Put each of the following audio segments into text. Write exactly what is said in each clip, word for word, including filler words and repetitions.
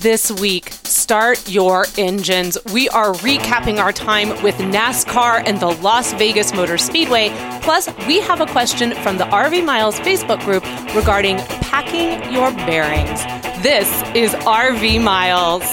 this week, start your engines. We are recapping our time with NASCAR and the Las Vegas Motor Speedway. Plus, we have a question from the R V Miles Facebook group regarding packing your bearings. This is R V Miles.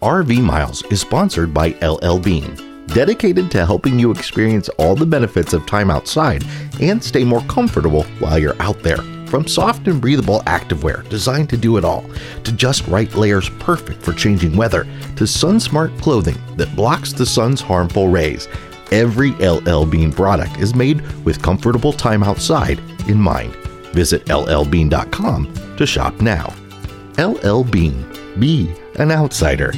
R V Miles is sponsored by L L Bean, dedicated to helping you experience all the benefits of time outside and stay more comfortable while you're out there. From soft and breathable activewear designed to do it all, to just right layers perfect for changing weather, to sun-smart clothing that blocks the sun's harmful rays, every L L Bean product is made with comfortable time outside in mind. Visit L L bean dot com to shop now. L L Bean, be an outsider.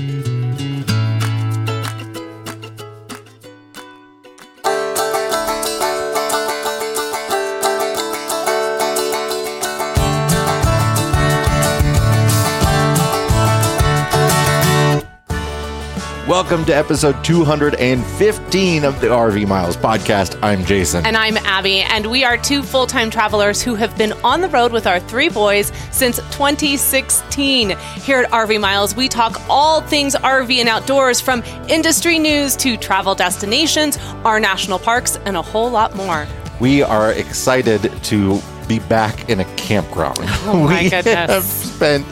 Welcome to episode two hundred fifteen of the R V Miles podcast. I'm Jason. And I'm Abby. And we are two full-time travelers who have been on the road with our three boys since twenty sixteen. Here at R V Miles, we talk all things R V and outdoors, from industry news to travel destinations, our national parks, and a whole lot more. We are excited to be back in a campground. Oh, my we goodness. Have spent,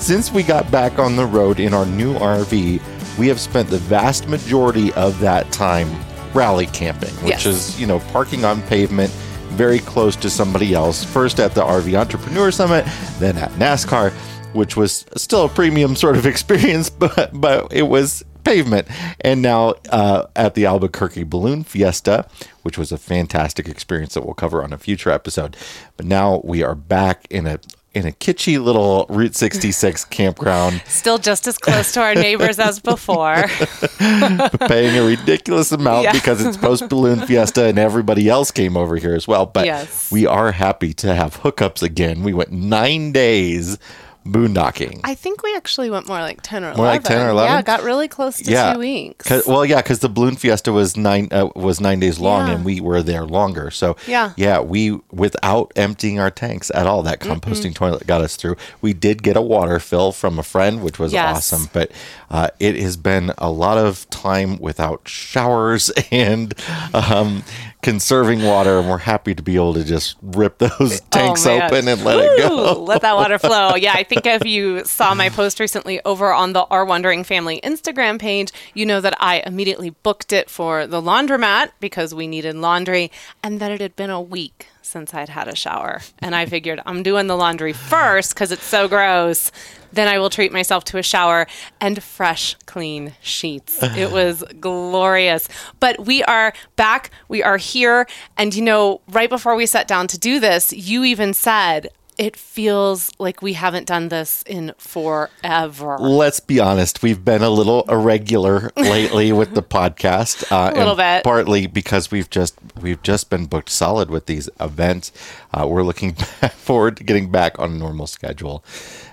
since we got back on the road in our new R V, we have spent the vast majority of that time rally camping, which yes. is, you know, parking on pavement, very close to somebody else. First at the R V Entrepreneur Summit, then at NASCAR, which was still a premium sort of experience, but but it was pavement. And now uh, at the Albuquerque Balloon Fiesta, which was a fantastic experience that we'll cover on a future episode. But now we are back in a in a kitschy little Route sixty-six campground. Still just as close to our neighbors as before. Paying a ridiculous amount yeah. because it's post-balloon fiesta and everybody else came over here as well. But yes. we are happy to have hookups again. We went nine days boondocking. I think we actually went more like ten or eleven. More like ten or eleven? Yeah, got really close to yeah. two weeks. Cause, well, yeah, because the balloon fiesta was nine uh, was nine days long, yeah. and we were there longer. So, yeah. yeah, we, without emptying our tanks at all, that composting mm-hmm. toilet got us through. We did get a water fill from a friend, which was yes. awesome, but uh, it has been a lot of time without showers and um, conserving water, and we're happy to be able to just rip those tanks oh, open and let Woo! It go. Let that water flow. Yeah, I think I think if you saw my post recently over on the Our Wandering Family Instagram page, you know that I immediately booked it for the laundromat because we needed laundry, and that it had been a week since I'd had a shower. And I figured, I'm doing the laundry first because it's so gross. Then I will treat myself to a shower and fresh, clean sheets. It was glorious. But we are back. We are here. And, you know, right before we sat down to do this, you even said, it feels like we haven't done this in forever. Let's be honest. We've been a little irregular lately with the podcast. Uh, a little bit. Partly because we've just we've just been booked solid with these events. Uh, we're looking forward to getting back on a normal schedule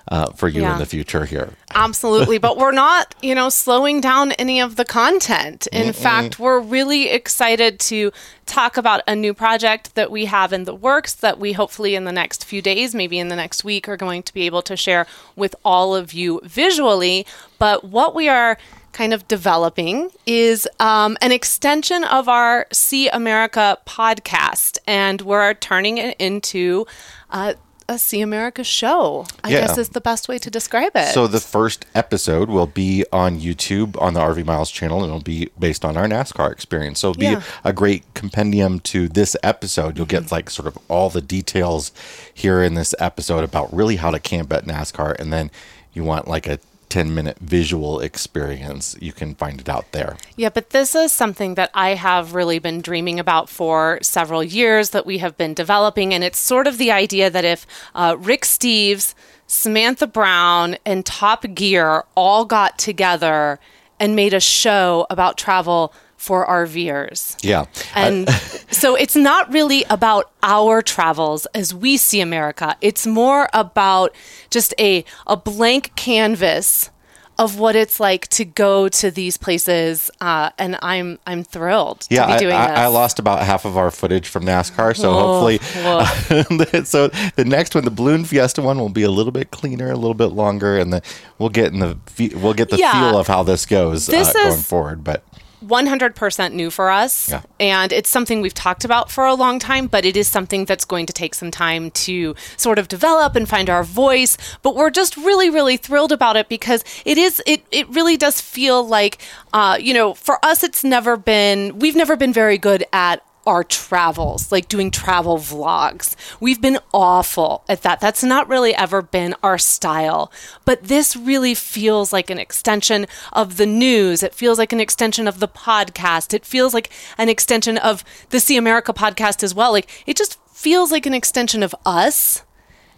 uh, for you yeah. in the future here. Absolutely. But we're not, you know, slowing down any of the content. In Mm-mm. fact, we're really excited to talk about a new project that we have in the works that we hopefully in the next few days, maybe in the next week, are going to be able to share with all of you visually. But what we are kind of developing is um, an extension of our See America podcast, and we're turning it into uh, a See America show, I yeah. guess is the best way to describe it. So the first episode will be on YouTube on the R V Miles channel, and it'll be based on our NASCAR experience. So it'll be yeah. a great compendium to this episode. You'll mm-hmm. get like sort of all the details here in this episode about really how to camp at NASCAR, and then you want like a ten minute visual experience, you can find it out there. Yeah, but this is something that I have really been dreaming about for several years that we have been developing. And it's sort of the idea that if uh, Rick Steves, Samantha Brown, and Top Gear all got together and made a show about travel for RVers. Yeah. And I, so it's not really about our travels as we see America. It's more about just a, a blank canvas of what it's like to go to these places, uh, and I'm I'm thrilled yeah, to be doing I, I, this. I lost about half of our footage from NASCAR, so whoa, hopefully, whoa. Uh, so the next one, the Balloon Fiesta one, will be a little bit cleaner, a little bit longer, and the, we'll get in the we'll get the yeah. feel of how this goes this uh, going is- forward, but. one hundred percent new for us, yeah. and it's something we've talked about for a long time, but it is something that's going to take some time to sort of develop and find our voice, but we're just really, really thrilled about it because it is, it, it really does feel like, uh, you know, for us, it's never been, we've never been very good at our travels, like doing travel vlogs. We've been awful at that. That's not really ever been our style. But this really feels like an extension of the news. It feels like an extension of the podcast. It feels like an extension of the See America podcast as well. Like, it just feels like an extension of us.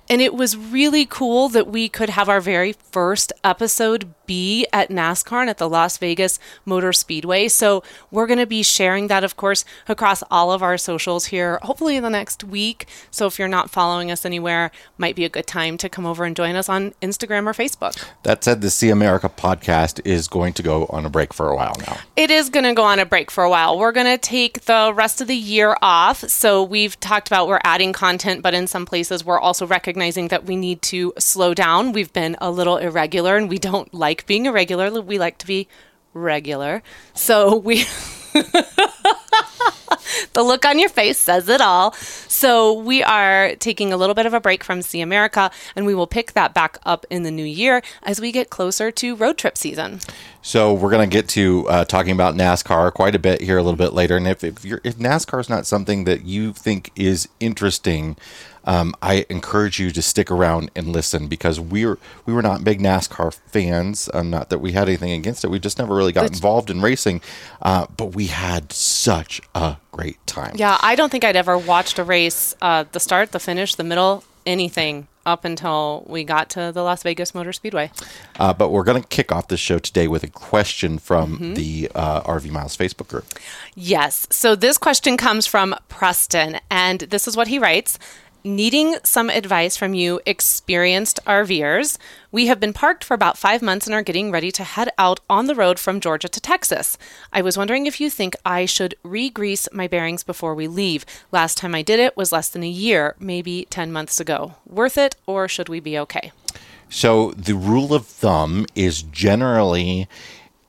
And it was really cool that we could have our very first episode be at NASCAR and at the Las Vegas Motor Speedway. So we're going to be sharing that, of course, across all of our socials here, hopefully in the next week. So if you're not following us anywhere, might be a good time to come over and join us on Instagram or Facebook. That said, the See America podcast is going to go on a break for a while now. It is going to go on a break for a while. We're going to take the rest of the year off. So we've talked about we're adding content, but in some places we're also recognizing recognizing that we need to slow down. We've been a little irregular, and we don't like being irregular. We like to be regular. So we... The look on your face says it all. So we are taking a little bit of a break from See America, and we will pick that back up in the new year as we get closer to road trip season. So we're going to get to uh, talking about NASCAR quite a bit here a little bit later. And if if, you're, if NASCAR is not something that you think is interesting, um, I encourage you to stick around and listen, because we're we were not big NASCAR fans. Um, not that we had anything against it. We just never really got That's- involved in racing. Uh, but we had such a great time. Yeah, I don't think I'd ever watched a race, uh, the start, the finish, the middle, anything, up until we got to the Las Vegas Motor Speedway. Uh, but we're going to kick off the show today with a question from mm-hmm. the uh, R V Miles Facebook group. Yes. So this question comes from Preston, and this is what he writes. Needing some advice from you experienced RVers. We have been parked for about five months and are getting ready to head out on the road from Georgia to Texas. I was wondering if you think I should re-grease my bearings before we leave. Last time I did it was less than a year, maybe ten months ago. Worth it, or should we be okay? So the rule of thumb is generally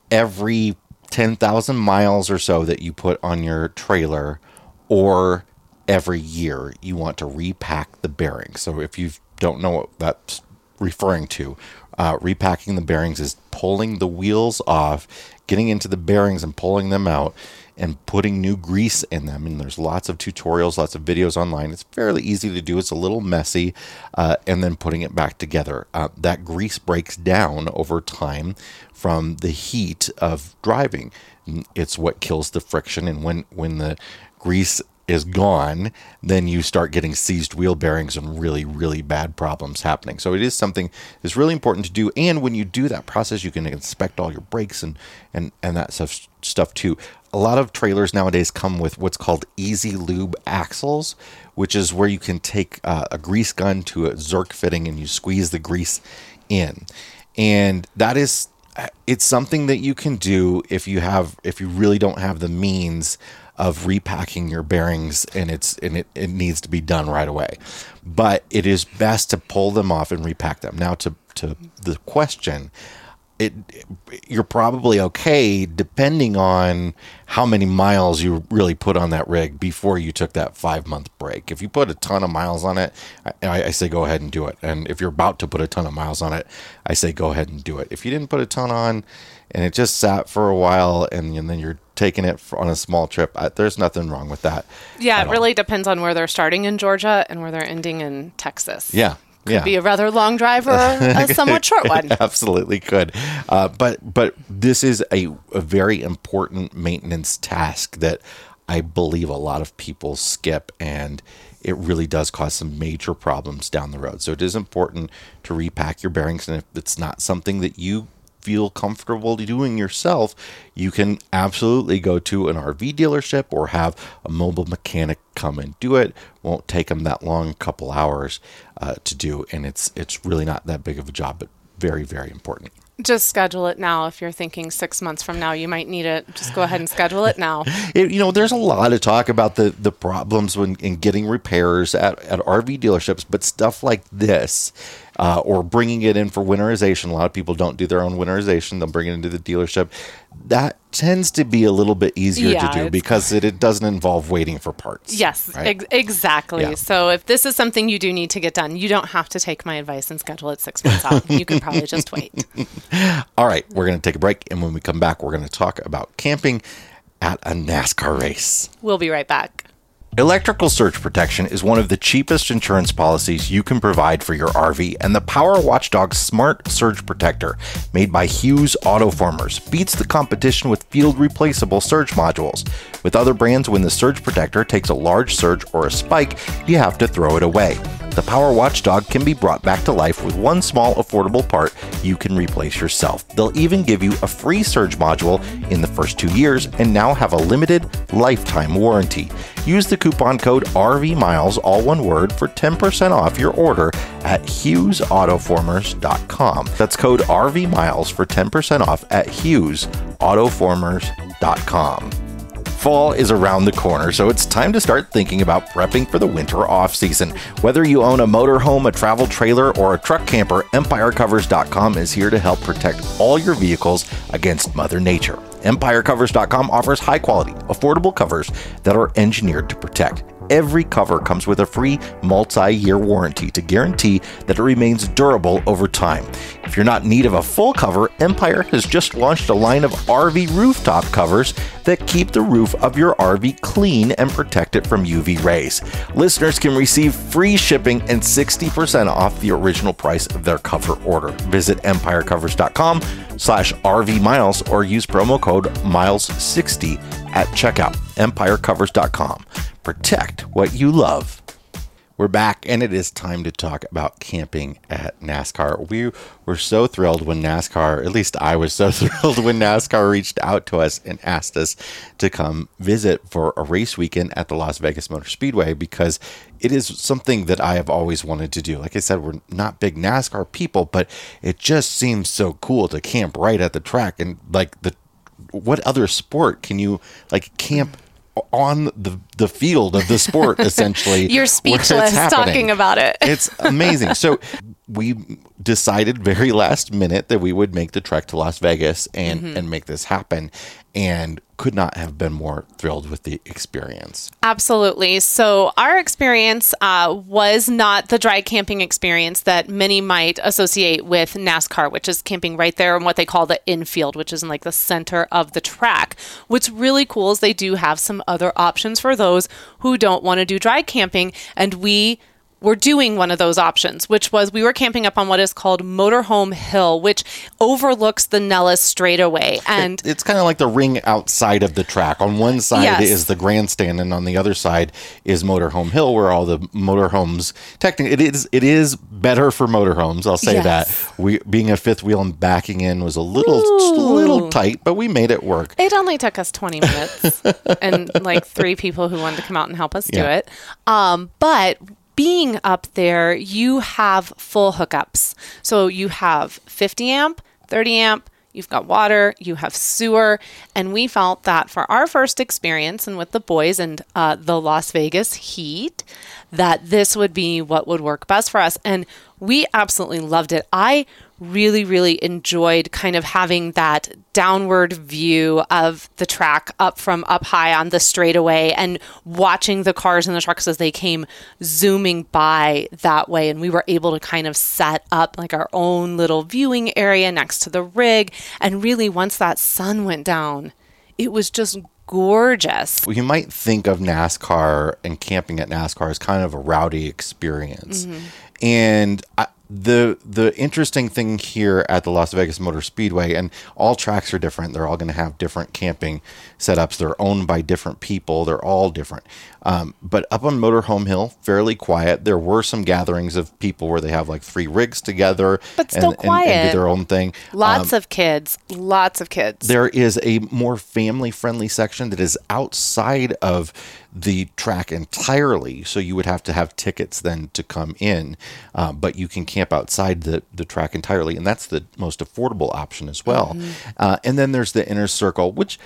every ten thousand miles or so that you put on your trailer, or every year you want to repack the bearings. So if you don't know what that's referring to, uh, repacking the bearings is pulling the wheels off, getting into the bearings and pulling them out, and putting new grease in them. And there's lots of tutorials, lots of videos online. It's fairly easy to do. It's a little messy. Uh, and then putting it back together. Uh, that grease breaks down over time from the heat of driving. It's what kills the friction. And when, when the grease is gone, then you start getting seized wheel bearings and really, really bad problems happening. So it is something that's really important to do. And when you do that process, you can inspect all your brakes and and and that stuff stuff too. A lot of trailers nowadays come with what's called easy lube axles, which is where you can take uh, a grease gun to a Zerk fitting and you squeeze the grease in. And that is, it's something that you can do if you have, if you really don't have the means of repacking your bearings, and it's and it, it needs to be done right away. But it is best to pull them off and repack them. Now to to the question, it you're probably okay depending on how many miles you really put on that rig before you took that five month break. If you put a ton of miles on it, I, I say go ahead and do it. And if you're about to put a ton of miles on it, I say go ahead and do it. If you didn't put a ton on and it just sat for a while and, and then you're taking it on a small trip, I, there's nothing wrong with that. Yeah, it really all. depends on where they're starting in Georgia and where they're ending in Texas. Yeah. Could yeah. be a rather long drive or a somewhat short one. Absolutely could. Uh, but but this is a, a very important maintenance task that I believe a lot of people skip, and it really does cause some major problems down the road. So it is important to repack your bearings, and if it's not something that you feel comfortable doing yourself, you can absolutely go to an R V dealership or have a mobile mechanic come and do it. Won't take them that long, a couple hours uh, to do, and it's it's really not that big of a job, but very, very important. Just schedule it now. If you're thinking six months from now, you might need it. Just go ahead and schedule it now. It, you know, there's a lot of talk about the, the problems when in getting repairs at, at R V dealerships, but stuff like this uh, or bringing it in for winterization. A lot of people don't do their own winterization. They'll bring it into the dealership. That tends to be a little bit easier yeah, to do because it, it doesn't involve waiting for parts. Yes, right? ex- exactly. Yeah. So if this is something you do need to get done, you don't have to take my advice and schedule it six months out. You can probably just wait. All right, we're going to take a break. And when we come back, we're going to talk about camping at a NASCAR race. We'll be right back. Electrical surge protection is one of the cheapest insurance policies you can provide for your R V, and the Power Watchdog Smart Surge Protector, made by Hughes Autoformers, beats the competition with field-replaceable surge modules. With other brands, when the surge protector takes a large surge or a spike, you have to throw it away. The Power Watchdog can be brought back to life with one small affordable part you can replace yourself. They'll even give you a free surge module in the first two years and now have a limited lifetime warranty. Use the coupon code R V Miles, all one word, for ten percent off your order at hughes autoformers dot com. That's code R V Miles for ten percent off at hughes autoformers dot com. Fall is around the corner, so it's time to start thinking about prepping for the winter off-season. Whether you own a motorhome, a travel trailer, or a truck camper, empire covers dot com is here to help protect all your vehicles against Mother Nature. empire covers dot com offers high-quality, affordable covers that are engineered to protect. Every cover comes with a free multi-year warranty to guarantee that it remains durable over time. If you're not in need of a full cover, Empire has just launched a line of R V rooftop covers that keep the roof of your R V clean and protect it from U V rays. Listeners can receive free shipping and sixty percent off the original price of their cover order. Visit empire covers dot com slash R V miles or use promo code miles sixty at checkout. empire covers dot com. Protect what you love. We're back, and it is time to talk about camping at NASCAR. We were so thrilled when NASCAR, at least I was so thrilled when NASCAR reached out to us and asked us to come visit for a race weekend at the Las Vegas Motor Speedway, because it is something that I have always wanted to do. Like I said, we're not big NASCAR people, but it just seems so cool to camp right at the track. And like the what other sport can you like camp on the the field of the sport, essentially. You're speechless talking about it. It's amazing. So we decided very last minute that we would make the trek to Las Vegas and, mm-hmm. and make this happen, and could not have been more thrilled with the experience. Absolutely. So our experience uh, was not the dry camping experience that many might associate with NASCAR, which is camping right there in what they call the infield, which is in like the center of the track. What's really cool is they do have some other options for those who don't want to do dry camping, and we We're doing one of those options, which was we were camping up on what is called Motorhome Hill, which overlooks the Nellis straightaway. And it, it's kind of like the ring outside of the track. On one side yes. is the grandstand, and on the other side is Motorhome Hill, where all the motorhomes. Technically, it is it is better for motorhomes. I'll say yes. that we being a fifth wheel and backing in was a little just a little tight, but we made it work. It only took us twenty minutes, and like three people who wanted to come out and help us yeah. do it. Um, but being up there, you have full hookups. So you have fifty amp, thirty amp, you've got water, you have sewer. And we felt that for our first experience and with the boys and uh, the Las Vegas heat, that this would be what would work best for us. And we absolutely loved it. I really, really enjoyed kind of having that downward view of the track up from up high on the straightaway and watching the cars and the trucks as they came zooming by that way. And we were able to kind of set up like our own little viewing area next to the rig. And really, once that sun went down, it was just gorgeous. Well, you might think of NASCAR and camping at NASCAR as kind of a rowdy experience. Mm-hmm. And I, the the interesting thing here at the Las Vegas Motor Speedway, and all tracks are different. They're all going to have different camping setups. They're owned by different people. They're all different. Um, but up on Motorhome Hill, fairly quiet. There were some gatherings of people where they have like three rigs together. But still and, quiet. And, and do their own thing. Lots um, of kids. Lots of kids. There is a more family-friendly section that is outside of the track entirely, so you would have to have tickets then to come in, uh, but you can camp outside the, the track entirely, and that's the most affordable option as well. Mm-hmm. Uh, and then there's the inner circle, which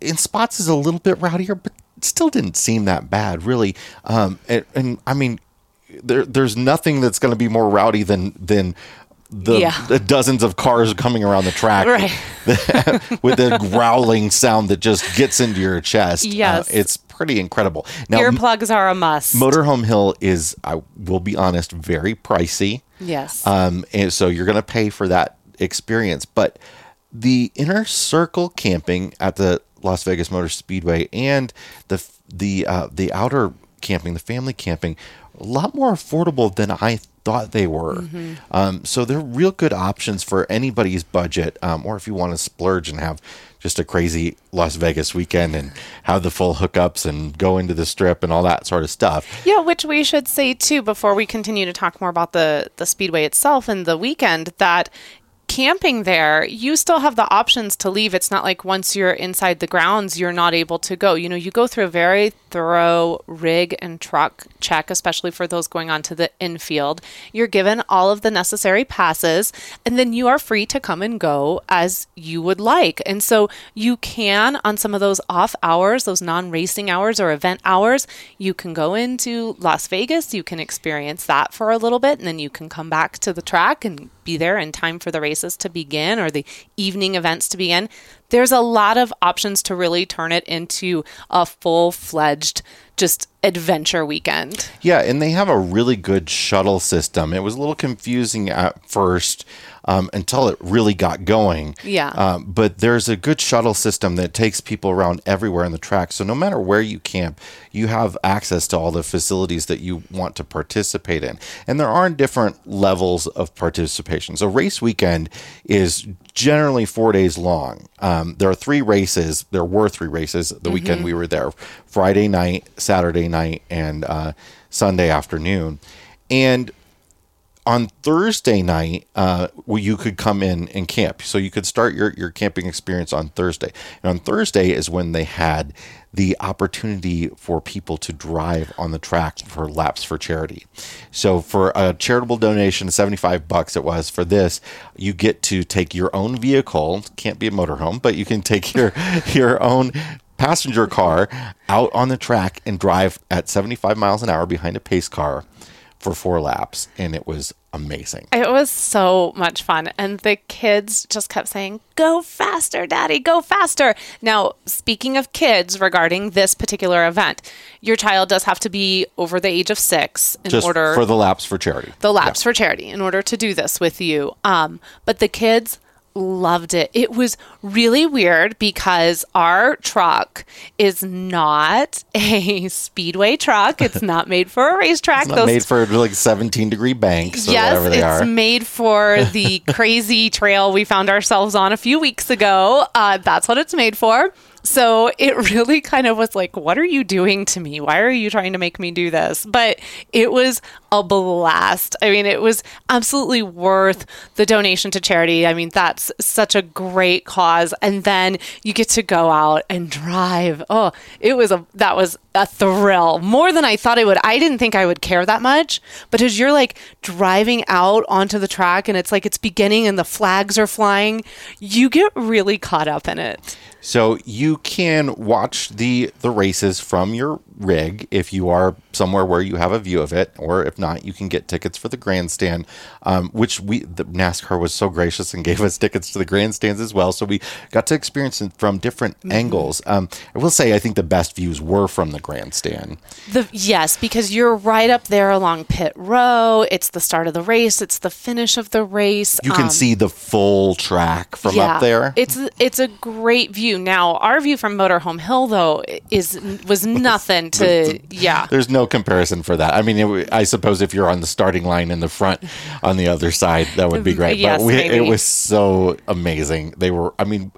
in spots is a little bit rowdier, but still didn't seem that bad, really. Um, and, and I mean, there there's nothing that's going to be more rowdy than than the, yeah. the dozens of cars coming around the track right. that, with the growling sound that just gets into your chest. Yes, uh, it's pretty incredible. Now, earplugs are a must. Motorhome Hill is, I will be honest, very pricey. Yes, um, and so you're going to pay for that experience. But the inner circle camping at the Las Vegas Motor Speedway and the the uh, the outer camping, the family camping, a lot more affordable than I thought they were. Mm-hmm. Um, so they're real good options for anybody's budget, um, or if you want to splurge and have just a crazy Las Vegas weekend and have the full hookups and go into the strip and all that sort of stuff. Yeah, which we should say too, before we continue to talk more about the, the Speedway itself and the weekend, that camping there, you still have the options to leave. It's not like once you're inside the grounds, you're not able to go. You know, you go through a very thorough rig and truck check, especially for those going on to the infield. You're given all of the necessary passes, and then you are free to come and go as you would like. And so you can, on some of those off hours, those non-racing hours or event hours, you can go into Las Vegas, you can experience that for a little bit, and then you can come back to the track and be there in time for the races to begin or the evening events to begin. There's a lot of options to really turn it into a full-fledged just adventure weekend. Yeah, and they have a really good shuttle system. It was a little confusing at first um, until it really got going. Yeah. Um, but there's a good shuttle system that takes people around everywhere in the track. So no matter where you camp, you have access to all the facilities that you want to participate in. And there are different levels of participation. So race weekend is generally four days long. Um, there are three races. There were three races the mm-hmm. weekend we were there. Friday night, Saturday night, and uh, Sunday afternoon. And on Thursday night, uh, well, you could come in and camp. So you could start your, your camping experience on Thursday. And on Thursday is when they had the opportunity for people to drive on the track for laps for charity. So for a charitable donation, seventy-five bucks it was for this, you get to take your own vehicle. Can't be a motorhome, but you can take your your own passenger car out on the track and drive at seventy-five miles an hour behind a pace car for four laps. And it was amazing. It was so much fun. And the kids just kept saying, go faster, Daddy, go faster. Now, speaking of kids regarding this particular event, your child does have to be over the age of six in just order for the laps for charity, the laps yeah. for charity in order to do this with you. Um, but the kids loved it. It was really weird because our truck is not a speedway truck. It's not made for a racetrack. It's not Those made for like seventeen degree banks or yes, whatever they are. Yes, it's made for the crazy trail we found ourselves on a few weeks ago. Uh, that's what it's made for. So it really kind of was like, what are you doing to me? Why are you trying to make me do this? But it was a blast. I mean, it was absolutely worth the donation to charity. I mean, that's such a great cause. And then you get to go out and drive. Oh, it was a, that was a thrill. More than I thought I would. I didn't think I would care that much, but as you're like driving out onto the track and it's like it's beginning and the flags are flying, you get really caught up in it. So you can watch the, the races from your rig if you are somewhere where you have a view of it, or if not, you can get tickets for the grandstand, um, which we the NASCAR was so gracious and gave us tickets to the grandstands as well. So we got to experience it from different mm-hmm. angles. Um, I will say I think the best views were from the grandstand. The, yes, because you're right up there along pit row. It's the start of the race. It's the finish of the race. You can um, see the full track from yeah, up there. It's it's a great view. Now, our view from Motorhome Hill, though, is was nothing to, yeah. There's no comparison for that. I mean, it, I suppose if you're on the starting line in the front on the other side, that would be great. Yes, but we, it was so amazing. They were, I mean,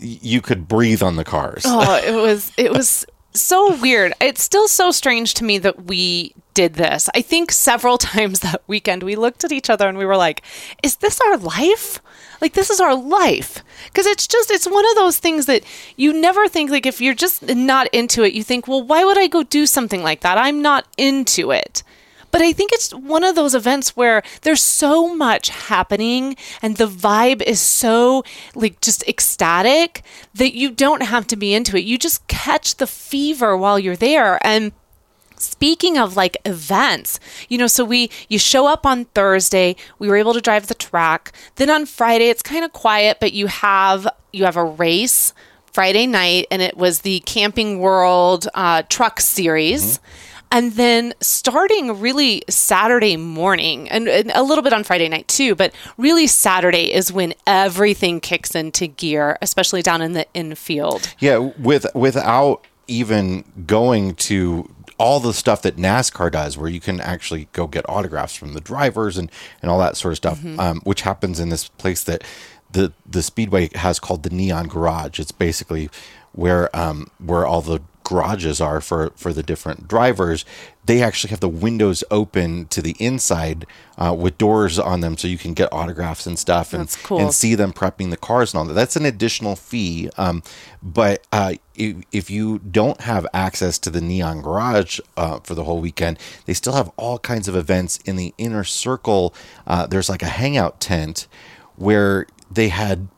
you could breathe on the cars. Oh, it was, it was so weird. It's still so strange to me that we did this. I think several times that weekend we looked at each other and we were like, is this our life? Like, this is our life. Because it's just, it's one of those things that you never think, like, if you're just not into it, you think, well, why would I go do something like that? I'm not into it. But I think it's one of those events where there's so much happening and the vibe is so, like, just ecstatic that you don't have to be into it. You just catch the fever while you're there. And speaking of, like, events, you know, so we, you show up on Thursday, we were able to drive the track. Then on Friday, it's kind of quiet, but you have, you have a race Friday night, and it was the Camping World uh, Truck Series. Mm-hmm. And then starting really Saturday morning, and, and a little bit on Friday night too, but really Saturday is when everything kicks into gear, especially down in the infield. Yeah, with without even going to all the stuff that NASCAR does, where you can actually go get autographs from the drivers and, and all that sort of stuff, mm-hmm. um, which happens in this place that the, the Speedway has called the Neon Garage. It's basically where um, where all the garages are for, for the different drivers. They actually have the windows open to the inside uh, with doors on them, so you can get autographs and stuff, and, That's cool. and see them prepping the cars and all that. That's an additional fee. Um, but uh, if, if you don't have access to the Neon Garage uh, for the whole weekend, they still have all kinds of events in the inner circle. Uh, there's like a hangout tent where they had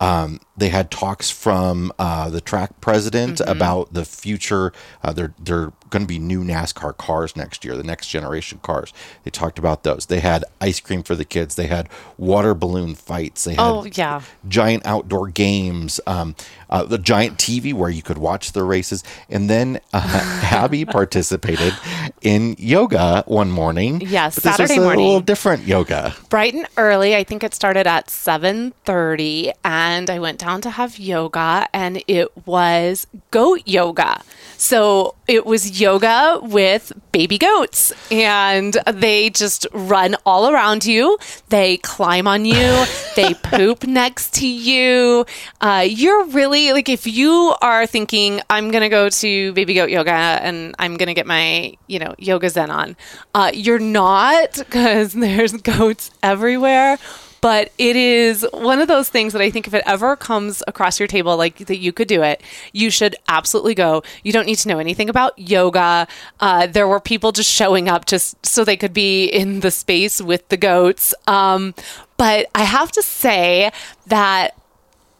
Um, they had talks from uh, the track president mm-hmm. about the future. Uh, they're they're going to be new NASCAR cars next year, the next generation cars. They talked about those. They had ice cream for the kids. They had water balloon fights. They had oh, yeah. giant outdoor games, um, uh, the giant T V where you could watch the races. And then uh, Abby participated in yoga one morning. Yes, but Saturday this was a morning. A little different yoga. Bright and early. I think it started at seven thirty, and I went down to have yoga, and it was goat yoga. So it was yoga with baby goats, and they just run all around you. They climb on you. They poop next to you. Uh, you're really like, if you are thinking, I'm going to go to baby goat yoga and I'm going to get my, you know, yoga zen on. Uh, you're not, because there's goats everywhere. But it is one of those things that I think if it ever comes across your table, like that you could do it, you should absolutely go. You don't need to know anything about yoga. Uh, there were people just showing up just so they could be in the space with the goats. Um, but I have to say that,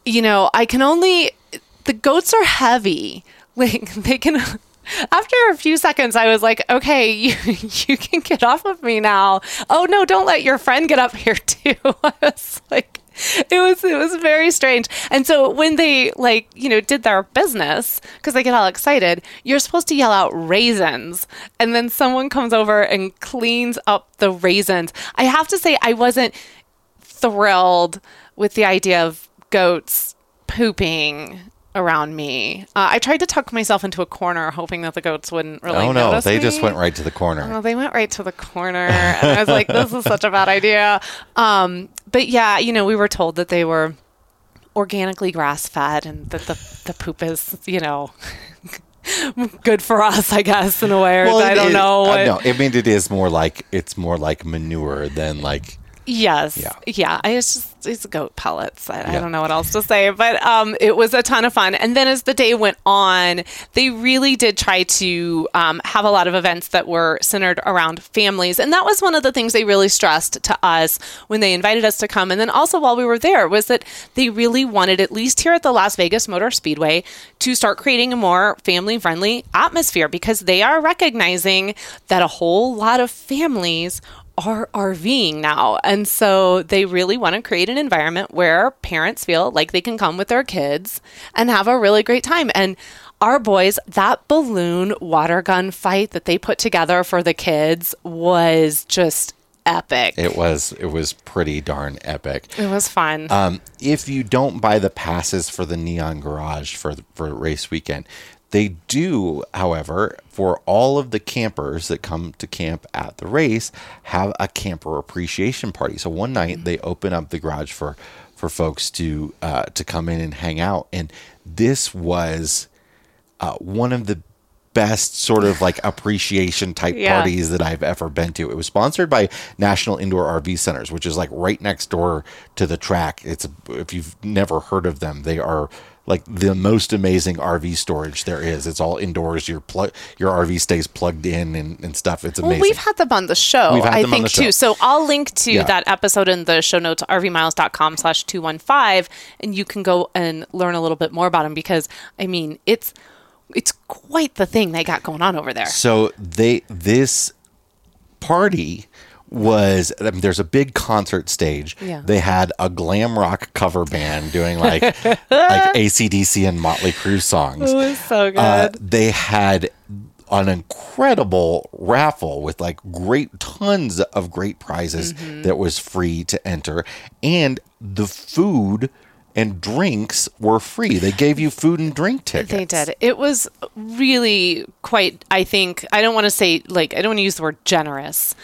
you know, I can only, the goats are heavy. Like they can... After a few seconds, I was like, okay, you, you can get off of me now. Oh, no, don't let your friend get up here, too. I was like, it was it was very strange. And so when they, like, you know, did their business, because they get all excited, you're supposed to yell out raisins. And then someone comes over and cleans up the raisins. I have to say, I wasn't thrilled with the idea of goats pooping around me. Uh, I tried to tuck myself into a corner, hoping that the goats wouldn't really notice me. Oh no, they just went right to the corner. Oh, they went right to the corner. And I was like, this is such a bad idea. Um, but yeah, you know, we were told that they were organically grass-fed and that the, the poop is, you know... good for us, I guess, in a way. Or well, I don't is, know. What... Uh, no, I mean, it is more like, it's more like manure than like... Yes. Yeah. yeah. It's just, it's goat pellets. I, yeah. I don't know what else to say, but um, it was a ton of fun. And then as the day went on, they really did try to um, have a lot of events that were centered around families. And that was one of the things they really stressed to us when they invited us to come. And then also while we were there was that they really wanted, at least here at the Las Vegas Motor Speedway, to start creating a more family-friendly atmosphere, because they are recognizing that a whole lot of families are RVing now. And so they really want to create an environment where parents feel like they can come with their kids and have a really great time. And our boys, that balloon water gun fight that they put together for the kids was just epic. It was, it was pretty darn epic. It was fun. Um, if you don't buy the passes for the Neon Garage for, for race weekend, they do, however, for all of the campers that come to camp at the race, have a camper appreciation party. So one night mm-hmm. they open up the garage for, for folks to uh, to come in and hang out. And this was uh, one of the best sort of like appreciation type yeah. parties that I've ever been to. It was sponsored by National Indoor R V Centers, which is like right next door to the track. It's a, if you've never heard of them, they are like the most amazing R V storage there is. It's all indoors. Your pl- your R V stays plugged in and, and stuff. It's amazing. Well, we've had them on the show, we've had I them think, on the show. too. So I'll link to yeah. that episode in the show notes, r v miles dot com slash two fifteen, and you can go and learn a little bit more about them because, I mean, it's it's quite the thing they got going on over there. So they this party... was I mean, there's a big concert stage. Yeah. They had a glam rock cover band doing like like A C D C and Motley Crue songs. It was so good. Uh, they had an incredible raffle with like great tons of great prizes mm-hmm. that was free to enter, and the food and drinks were free. They gave you food and drink tickets. They did. It was really quite. I think I don't want to say like I don't want to use the word generous.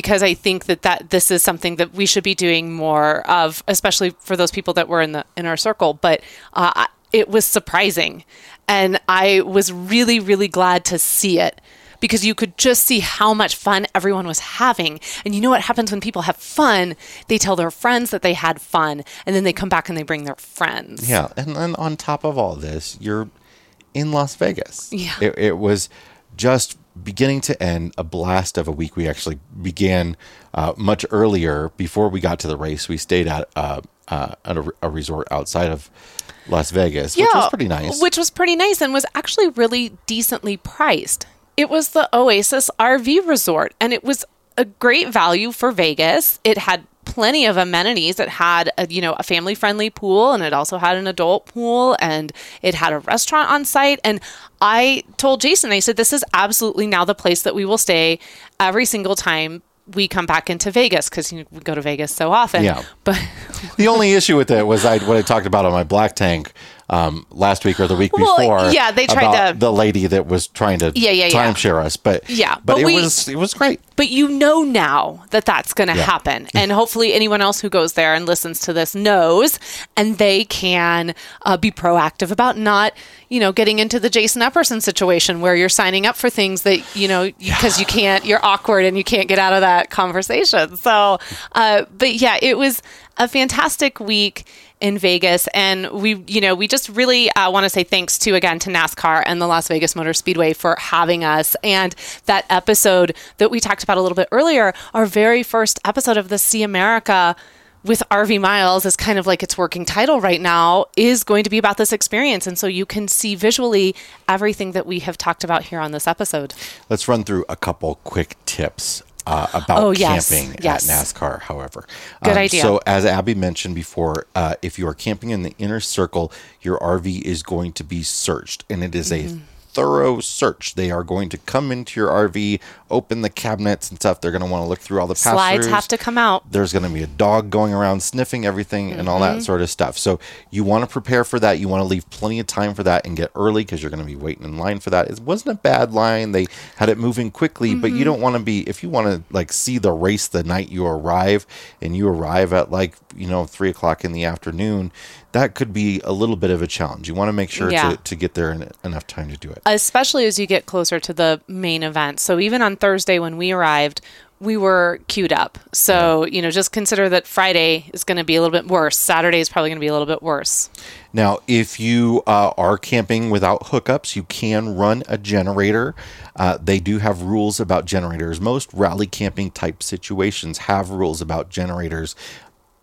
Because I think that, that this is something that we should be doing more of, especially for those people that were in the in our circle. But uh, it was surprising. And I was really, really glad to see it. Because you could just see how much fun everyone was having. And you know what happens when people have fun? They tell their friends that they had fun. And then they come back and they bring their friends. Yeah. And then on top of all this, you're in Las Vegas. Yeah. It, it was just... beginning to end, a blast of a week. We actually began uh, much earlier before we got to the race. We stayed at, uh, uh, at a, a resort outside of Las Vegas, yeah, which was pretty nice. Which was pretty nice and was actually really decently priced. It was the Oasis R V Resort, and it was a great value for Vegas. It had plenty of amenities. It had a, you know, a family-friendly pool, and it also had an adult pool, and it had a restaurant on site. And I told Jason, I said, this is absolutely now the place that we will stay every single time we come back into Vegas, because you know, we go to Vegas so often. Yeah. But the only issue with it was I, what I talked about on my black tank um, last week or the week well, before. Yeah, they tried about to the lady that was trying to yeah, yeah, timeshare yeah. us, but yeah, but, but it we, was it was great. But you know now that that's going to yeah. happen, and hopefully anyone else who goes there and listens to this knows, and they can uh, be proactive about not you know getting into the Jason Epperson situation where you're signing up for things that you know because yeah. you can't, you're awkward and you can't get out of that. Conversation. So, uh, but yeah, it was a fantastic week in Vegas. And we, you know, we just really uh, want to say thanks to, again, to NASCAR and the Las Vegas Motor Speedway for having us. And that episode that we talked about a little bit earlier, our very first episode of the See America with R V Miles is kind of like its working title right now, is going to be about this experience. And so you can see visually everything that we have talked about here on this episode. Let's run through a couple quick tips Uh, about oh, yes. camping yes. at NASCAR, however. Good um, idea. So as Abby mentioned before, uh, if you are camping in the inner circle, your R V is going to be searched, and it is mm-hmm. a thorough search. They are going to come into your R V, open the cabinets and stuff. They're going to want to look through all the pass-throughs. Slides have to come out. There's going to be a dog going around sniffing everything mm-hmm. and all that sort of stuff. So you want to prepare for that. You want to leave plenty of time for that and get early because you're going to be waiting in line for that. It wasn't a bad line. They had it moving quickly, mm-hmm. but you don't want to be, if you want to like see the race the night you arrive and you arrive at like, you know, three o'clock in the afternoon, that could be a little bit of a challenge. You want to make sure yeah. to, to get there in enough time to do it. Especially as you get closer to the main event. So even on Thursday when we arrived, we were queued up. So, yeah. you know, just consider that Friday is going to be a little bit worse. Saturday is probably going to be a little bit worse. Now, if you uh, are camping without hookups, you can run a generator. Uh, they do have rules about generators. Most rally camping type situations have rules about generators.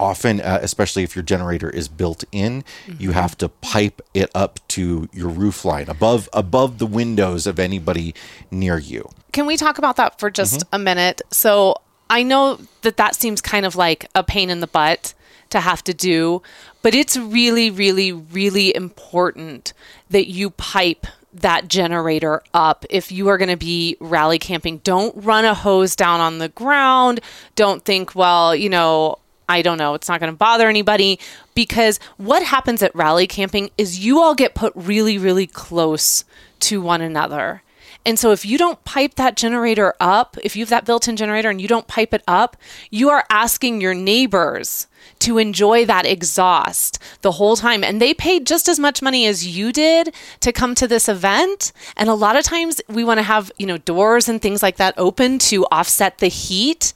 Often, uh, especially if your generator is built in, mm-hmm. you have to pipe it up to your roof line above above the windows of anybody near you. Can we talk about that for just mm-hmm. a minute? So I know that that seems kind of like a pain in the butt to have to do, but it's really, really, really important that you pipe that generator up. If you are going to be rally camping, don't run a hose down on the ground. Don't think, well, you know, I don't know, it's not going to bother anybody, because what happens at rally camping is you all get put really, really close to one another. And so if you don't pipe that generator up, if you have that built-in generator and you don't pipe it up, you are asking your neighbors to enjoy that exhaust the whole time. And they paid just as much money as you did to come to this event. And a lot of times we want to have, you know, doors and things like that open to offset the heat.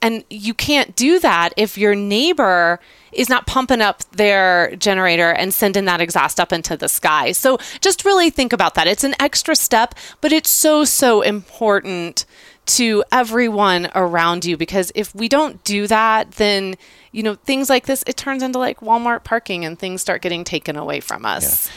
And you can't do that if your neighbor is not pumping up their generator and sending that exhaust up into the sky. So just really think about that. It's an extra step, but it's so, so important to everyone around you, because if we don't do that, then, you know, things like this, it turns into like Walmart parking and things start getting taken away from us.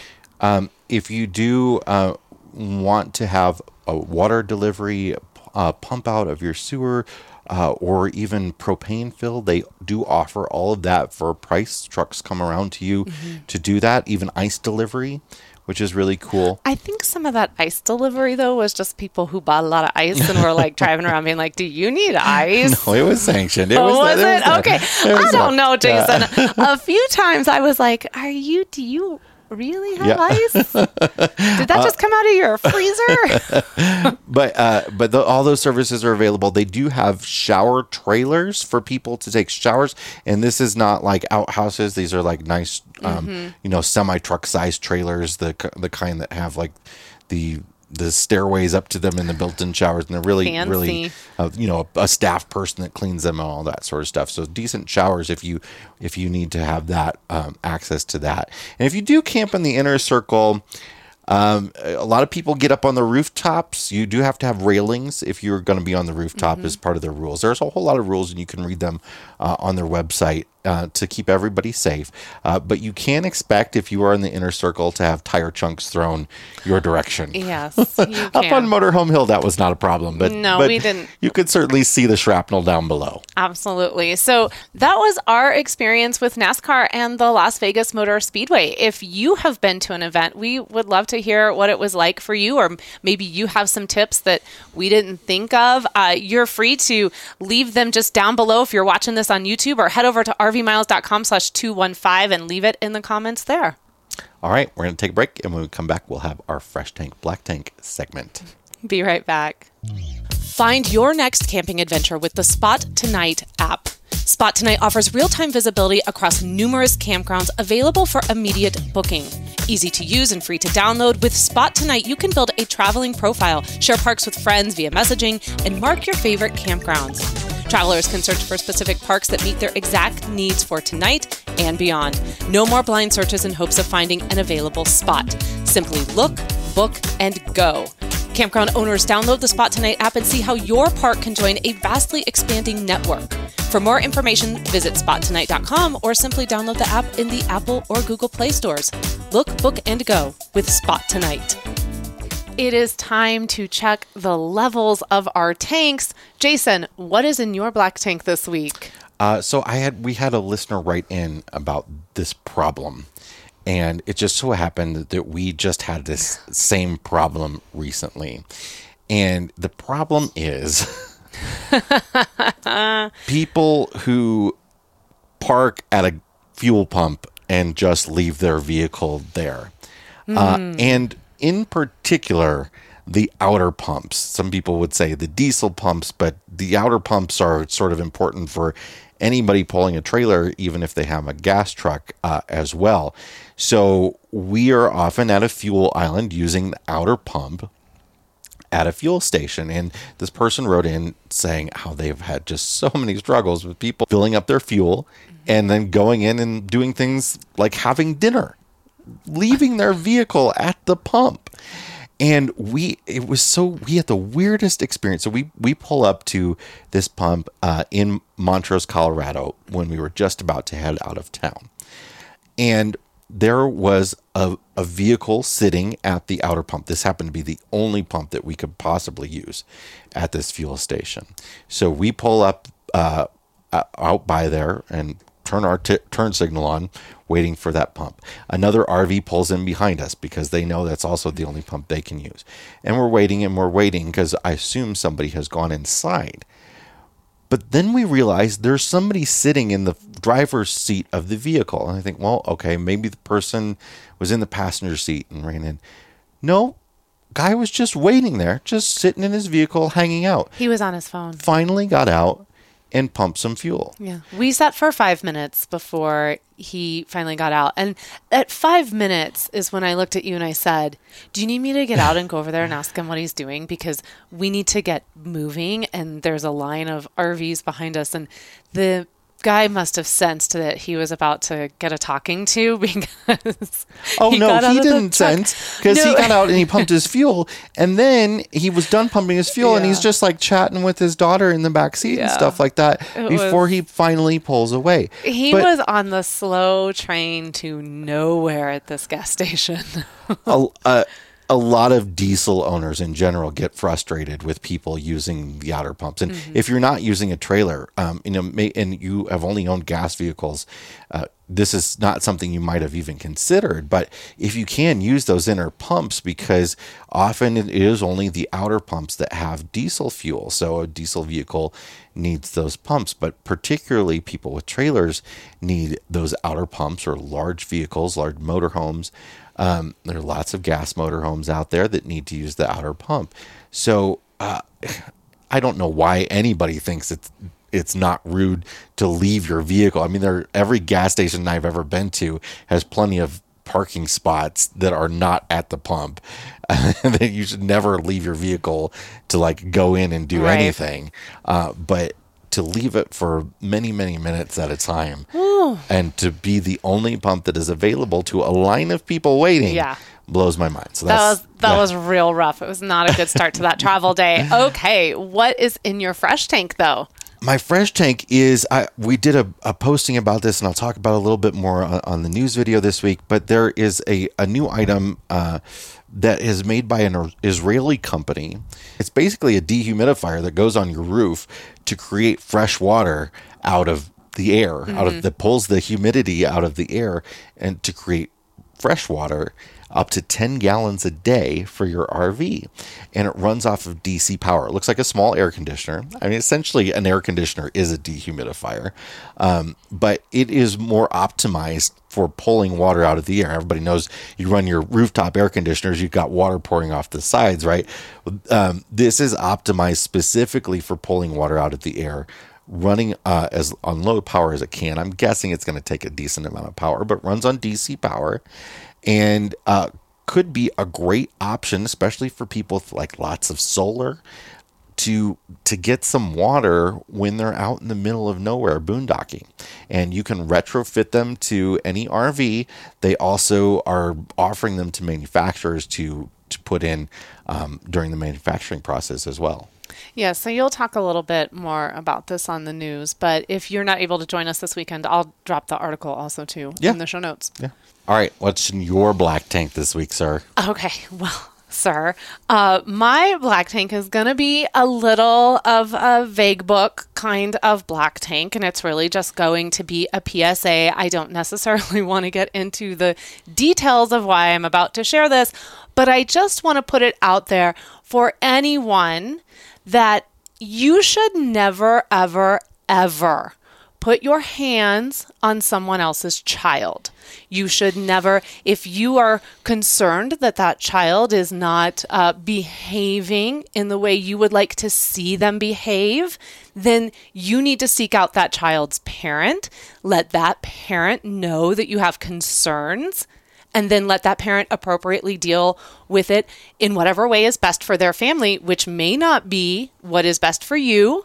Yeah. Um, if you do uh, want to have a water delivery uh, pump out of your sewer, Uh, or even propane fill, they do offer all of that for a price. Trucks come around to you mm-hmm. to do that, even ice delivery, which is really cool. I think some of that ice delivery, though, was just people who bought a lot of ice and were like driving around being like, do you need ice? No, it was sanctioned. It was, was it? it was okay. It was I don't know, Jason. Yeah. A few times I was like, are you, do you... really have yeah. ice? Did that just come out of your freezer? but uh, but the, all those services are available. They do have shower trailers for people to take showers. And this is not like outhouses. These are like nice, um, mm-hmm. you know, semi-truck size trailers, the the kind that have like the... the stairways up to them and the built-in showers, and they're really, Fancy. really, uh, you know, a, a staff person that cleans them and all that sort of stuff. So decent showers if you if you need to have that um, access to that. And if you do camp in the inner circle, um, a lot of people get up on the rooftops. You do have to have railings if you're going to be on the rooftop mm-hmm. as part of their rules. There's a whole lot of rules, and you can read them uh, on their website uh, to keep everybody safe. Uh, but you can expect, if you are in the inner circle, to have tire chunks thrown your direction. Yes, you can. Up on Motorhome Hill, that was not a problem. But, no, but we didn't. You could certainly see the shrapnel down below. Absolutely. So that was our experience with NASCAR and the Las Vegas Motor Speedway. If you have been to an event, we would love to hear what it was like for you, or maybe you have some tips that we didn't think of. Uh, you're free to leave them just down below if you're watching this on YouTube, or head over to our R V Miles dot com slash two fifteen and leave it in the comments there. All right, we're going to take a break, and when we come back, we'll have our Fresh Tank, Black Tank segment. Be right back. Find your next camping adventure with the Spot Tonight app. Spot Tonight offers real-time visibility across numerous campgrounds available for immediate booking. Easy to use and free to download, with Spot Tonight, you can build a traveling profile, share parks with friends via messaging, and mark your favorite campgrounds. Travelers can search for specific parks that meet their exact needs for tonight and beyond. No more blind searches in hopes of finding an available spot. Simply look, book, and go. Campground owners, download the Spot Tonight app and see how your park can join a vastly expanding network. For more information, visit spot tonight dot com or simply download the app in the Apple or Google Play stores. Look, book, and go with Spot Tonight. It is time to check the levels of our tanks. Jason, what is in your black tank this week? Uh, so I had we had a listener write in about this problem, and it just so happened that we just had this same problem recently. And the problem is people who park at a fuel pump and just leave their vehicle there. Mm. Uh, and in particular, the outer pumps. Some people would say the diesel pumps, but the outer pumps are sort of important for anybody pulling a trailer, even if they have a gas truck uh, as well. So we are often at a fuel island using the outer pump at a fuel station. And this person wrote in saying how they've had just so many struggles with people filling up their fuel and then going in and doing things like having dinner, leaving their vehicle at the pump. And we, it was so, we had the weirdest experience. So we, we pull up to this pump uh, in Montrose, Colorado, when we were just about to head out of town. And there was a, a vehicle sitting at the outer pump. This happened to be the only pump that we could possibly use at this fuel station. So we pull up uh, out by there and turn our t- turn signal on, waiting for that pump. Another R V pulls in behind us because they know that's also the only pump they can use. And we're waiting and we're waiting because I assume somebody has gone inside. But then we realize there's somebody sitting in the driver's seat of the vehicle. And I think, well, okay, maybe the person was in the passenger seat and ran in. No, guy was just waiting there, just sitting in his vehicle, hanging out. He was on his phone. Finally got out and pumped some fuel. Yeah. We sat for five minutes before he finally got out. And at five minutes is when I looked at you and I said, do you need me to get out and go over there and ask him what he's doing? Because we need to get moving. And there's a line of R Vs behind us. And the guy must have sensed that he was about to get a talking to, because oh he no got out he of didn't sense because no. he got out and he pumped his fuel, and then he was done pumping his fuel, yeah. and he's just like chatting with his daughter in the back seat yeah. and stuff like that it before was, he finally pulls away. He but was on the slow train to nowhere at this gas station. a, a, a lot of diesel owners in general get frustrated with people using the outer pumps. And mm-hmm. if you're not using a trailer, um, you know, may, and you have only owned gas vehicles, uh, this is not something you might have even considered. But if you can use those inner pumps, because often it is only the outer pumps that have diesel fuel. So a diesel vehicle needs those pumps, but particularly people with trailers need those outer pumps, or large vehicles, large motorhomes. Um, there are lots of gas motorhomes out there that need to use the outer pump. So uh, I don't know why anybody thinks it's it's not rude to leave your vehicle. I mean, there every gas station I've ever been to has plenty of parking spots that are not at the pump. That you should never leave your vehicle to like go in and do right. anything. Uh, but to leave it for many, many minutes at a time Ooh. And to be the only pump that is available to a line of people waiting yeah. blows my mind. So that's, that was that yeah. was real rough. It was not a good start to that travel day. Okay. What is in your fresh tank though? My fresh tank is, I, we did a, a posting about this, and I'll talk about it a little bit more on, on the news video this week, but there is a, a new item uh, that is made by an Israeli company. It's basically a dehumidifier that goes on your roof to create fresh water out of the air, mm-hmm. out of that pulls the humidity out of the air, and to create fresh water up to ten gallons a day for your R V. And it runs off of D C power. It looks like a small air conditioner. I mean, essentially an air conditioner is a dehumidifier, um, but it is more optimized for pulling water out of the air. Everybody knows you run your rooftop air conditioners, you've got water pouring off the sides, right? Um, this is optimized specifically for pulling water out of the air, running uh, as on low power as it can. I'm guessing it's going to take a decent amount of power, but runs on D C power. And uh, could be a great option, especially for people with like lots of solar, to to get some water when they're out in the middle of nowhere boondocking. And you can retrofit them to any R V. They also are offering them to manufacturers to to put in um, during the manufacturing process as well. Yeah, so you'll talk a little bit more about this on the news, but if you're not able to join us this weekend, I'll drop the article also too yeah. in the show notes. Yeah. All right, what's in your black tank this week, sir? Okay, well, sir, uh, my black tank is going to be a little of a vague book kind of black tank, and it's really just going to be a P S A. I don't necessarily want to get into the details of why I'm about to share this, but I just want to put it out there for anyone that you should never, ever, ever put your hands on someone else's child. You should never, if you are concerned that that child is not uh, behaving in the way you would like to see them behave, then you need to seek out that child's parent. Let that parent know that you have concerns, and then let that parent appropriately deal with it in whatever way is best for their family, which may not be what is best for you.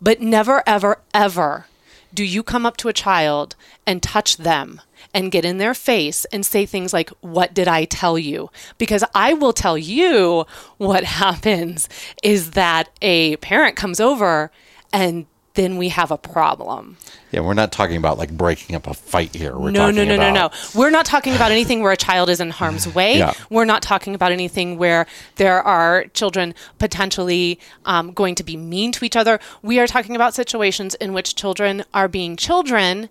But never, ever, ever do you come up to a child and touch them and get in their face and say things like, "What did I tell you?" Because I will tell you what happens is that a parent comes over and then we have a problem. Yeah, we're not talking about like breaking up a fight here. We're no, no, no, about... no, no. We're not talking about anything where a child is in harm's way. Yeah. We're not talking about anything where there are children potentially um, going to be mean to each other. We are talking about situations in which children are being children,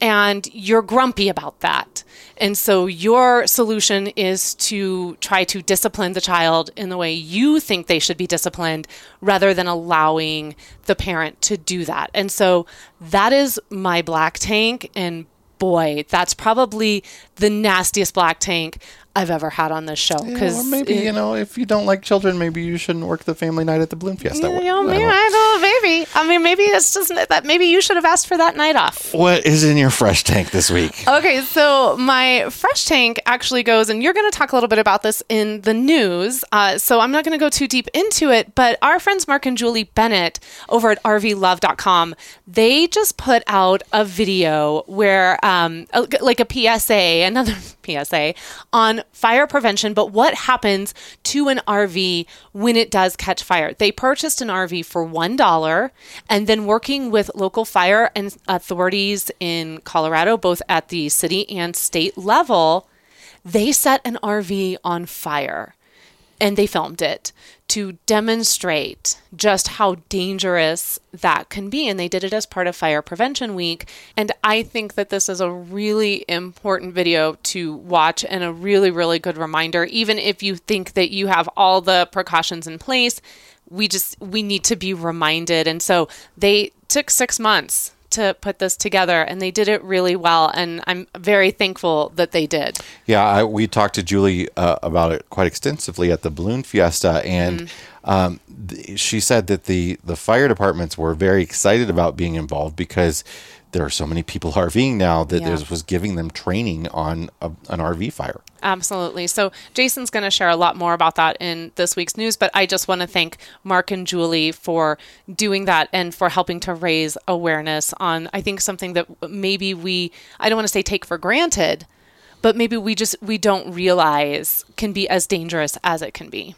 and you're grumpy about that. And so your solution is to try to discipline the child in the way you think they should be disciplined, rather than allowing the parent to do that. And so that is my black tank. And boy, that's probably the nastiest black tank I've ever had on this show. Because yeah, maybe it, you know, if you don't like children, maybe you shouldn't work the family night at the Balloon Fiesta. You know, maybe, I don't know, maybe. I mean, maybe it's just that. Maybe you should have asked for that night off. What is in your fresh tank this week? Okay, so my fresh tank actually goes, and you're going to talk a little bit about this in the news. Uh, so I'm not going to go too deep into it, but our friends Mark and Julie Bennett over at R V Love dot com, they just put out a video where, um, like a P S A, another P S A on fire prevention, but what happens to an R V when it does catch fire. They purchased an R V for one dollar, and then working with local fire and authorities in Colorado, both at the city and state level, they set an R V on fire and they filmed it to demonstrate just how dangerous that can be. And they did it as part of Fire Prevention Week. And I think that this is a really important video to watch and a really, really good reminder. Even if you think that you have all the precautions in place, we just, we need to be reminded. And so they took six months to put this together, and they did it really well, and I'm very thankful that they did. Yeah, I, we talked to Julie uh, about it quite extensively at the Balloon Fiesta, and mm-hmm. um, th- she said that the, the fire departments were very excited about being involved because there are so many people RVing now that yeah. this was giving them training on a, an R V fire. Absolutely. So Jason's going to share a lot more about that in this week's news, but I just want to thank Mark and Julie for doing that and for helping to raise awareness on, I think, something that maybe we, I don't want to say take for granted, but maybe we just, we don't realize can be as dangerous as it can be.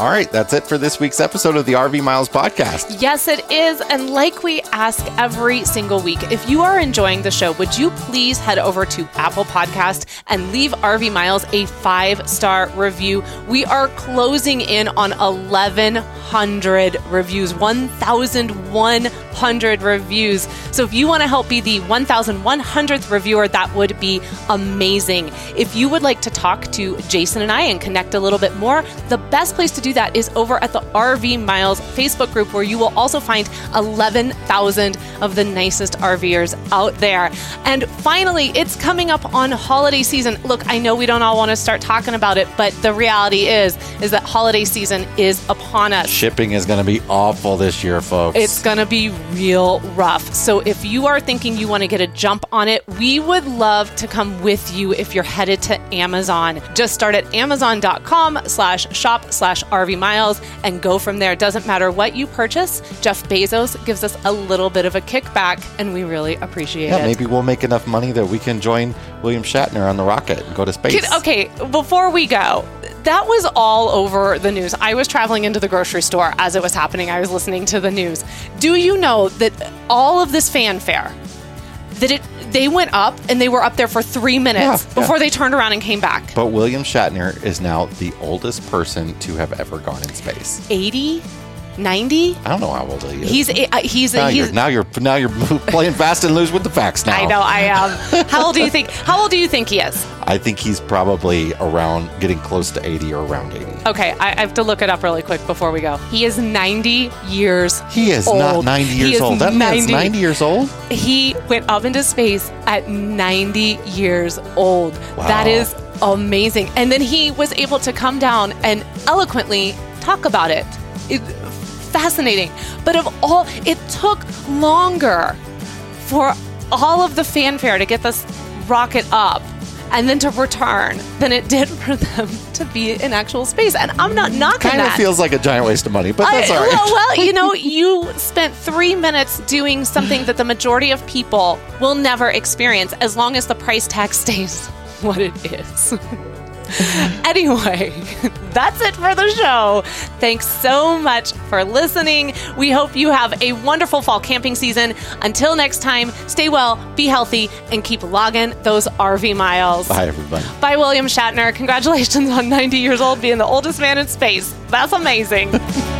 All right, that's it for this week's episode of the R V Miles podcast. Yes, it is. And like we ask every single week, if you are enjoying the show, would you please head over to Apple Podcast and leave R V Miles a five-star review? We are closing in on eleven hundred reviews, eleven hundred reviews. So if you want to help be the eleven hundredth reviewer, that would be amazing. If you would like to talk to Jason and I and connect a little bit more, the best place to do that is over at the R V Miles Facebook group, where you will also find eleven thousand of the nicest RVers out there. And finally, it's coming up on holiday season. Look, I know we don't all want to start talking about it, but the reality is, is that holiday season is upon us. Shipping is going to be awful this year, folks. It's going to be real rough. So if you are thinking you want to get a jump on it, we would love to come with you if you're headed to Amazon. Just start at amazon.com slash shop slash R V Miles and go from there. Doesn't matter what you purchase. Jeff Bezos gives us a little bit of a kickback, and we really appreciate yeah, it. Maybe we'll make enough money that we can join William Shatner on the rocket and go to space. Okay, before we go, that was all over the news. I was traveling into the grocery store as it was happening. I was listening to the news. Do you know that all of this fanfare, that it they went up and they were up there for three minutes yeah, before yeah. they turned around and came back? But William Shatner is now the oldest person to have ever gone in space. eighty? ninety? I don't know how old he is. He's uh, he's, now, he's you're, now you're now you're playing fast and loose with the facts now. I know I am. How old do you think? How old do you think he is? I think he's probably around getting close to eighty or around eighty. Okay, I, I have to look it up really quick before we go. He is ninety years old. He is old. Not ninety years he old. That man's ninety years old? He went up into space at ninety years old. Wow. That is amazing. And then he was able to come down and eloquently talk about it. It fascinating. But of all, it took longer for all of the fanfare to get this rocket up and then to return than it did for them to be in actual space. And I'm not knocking that. Kind of feels like a giant waste of money, but that's all right. Well, well, you know, you spent three minutes doing something that the majority of people will never experience as long as the price tag stays what it is. Anyway, that's it for the show. Thanks so much for listening. We hope you have a wonderful fall camping season. Until next time, stay well, be healthy, and keep logging those R V miles. Bye, everybody. Bye, William Shatner. Congratulations on ninety years old being the oldest man in space. That's amazing.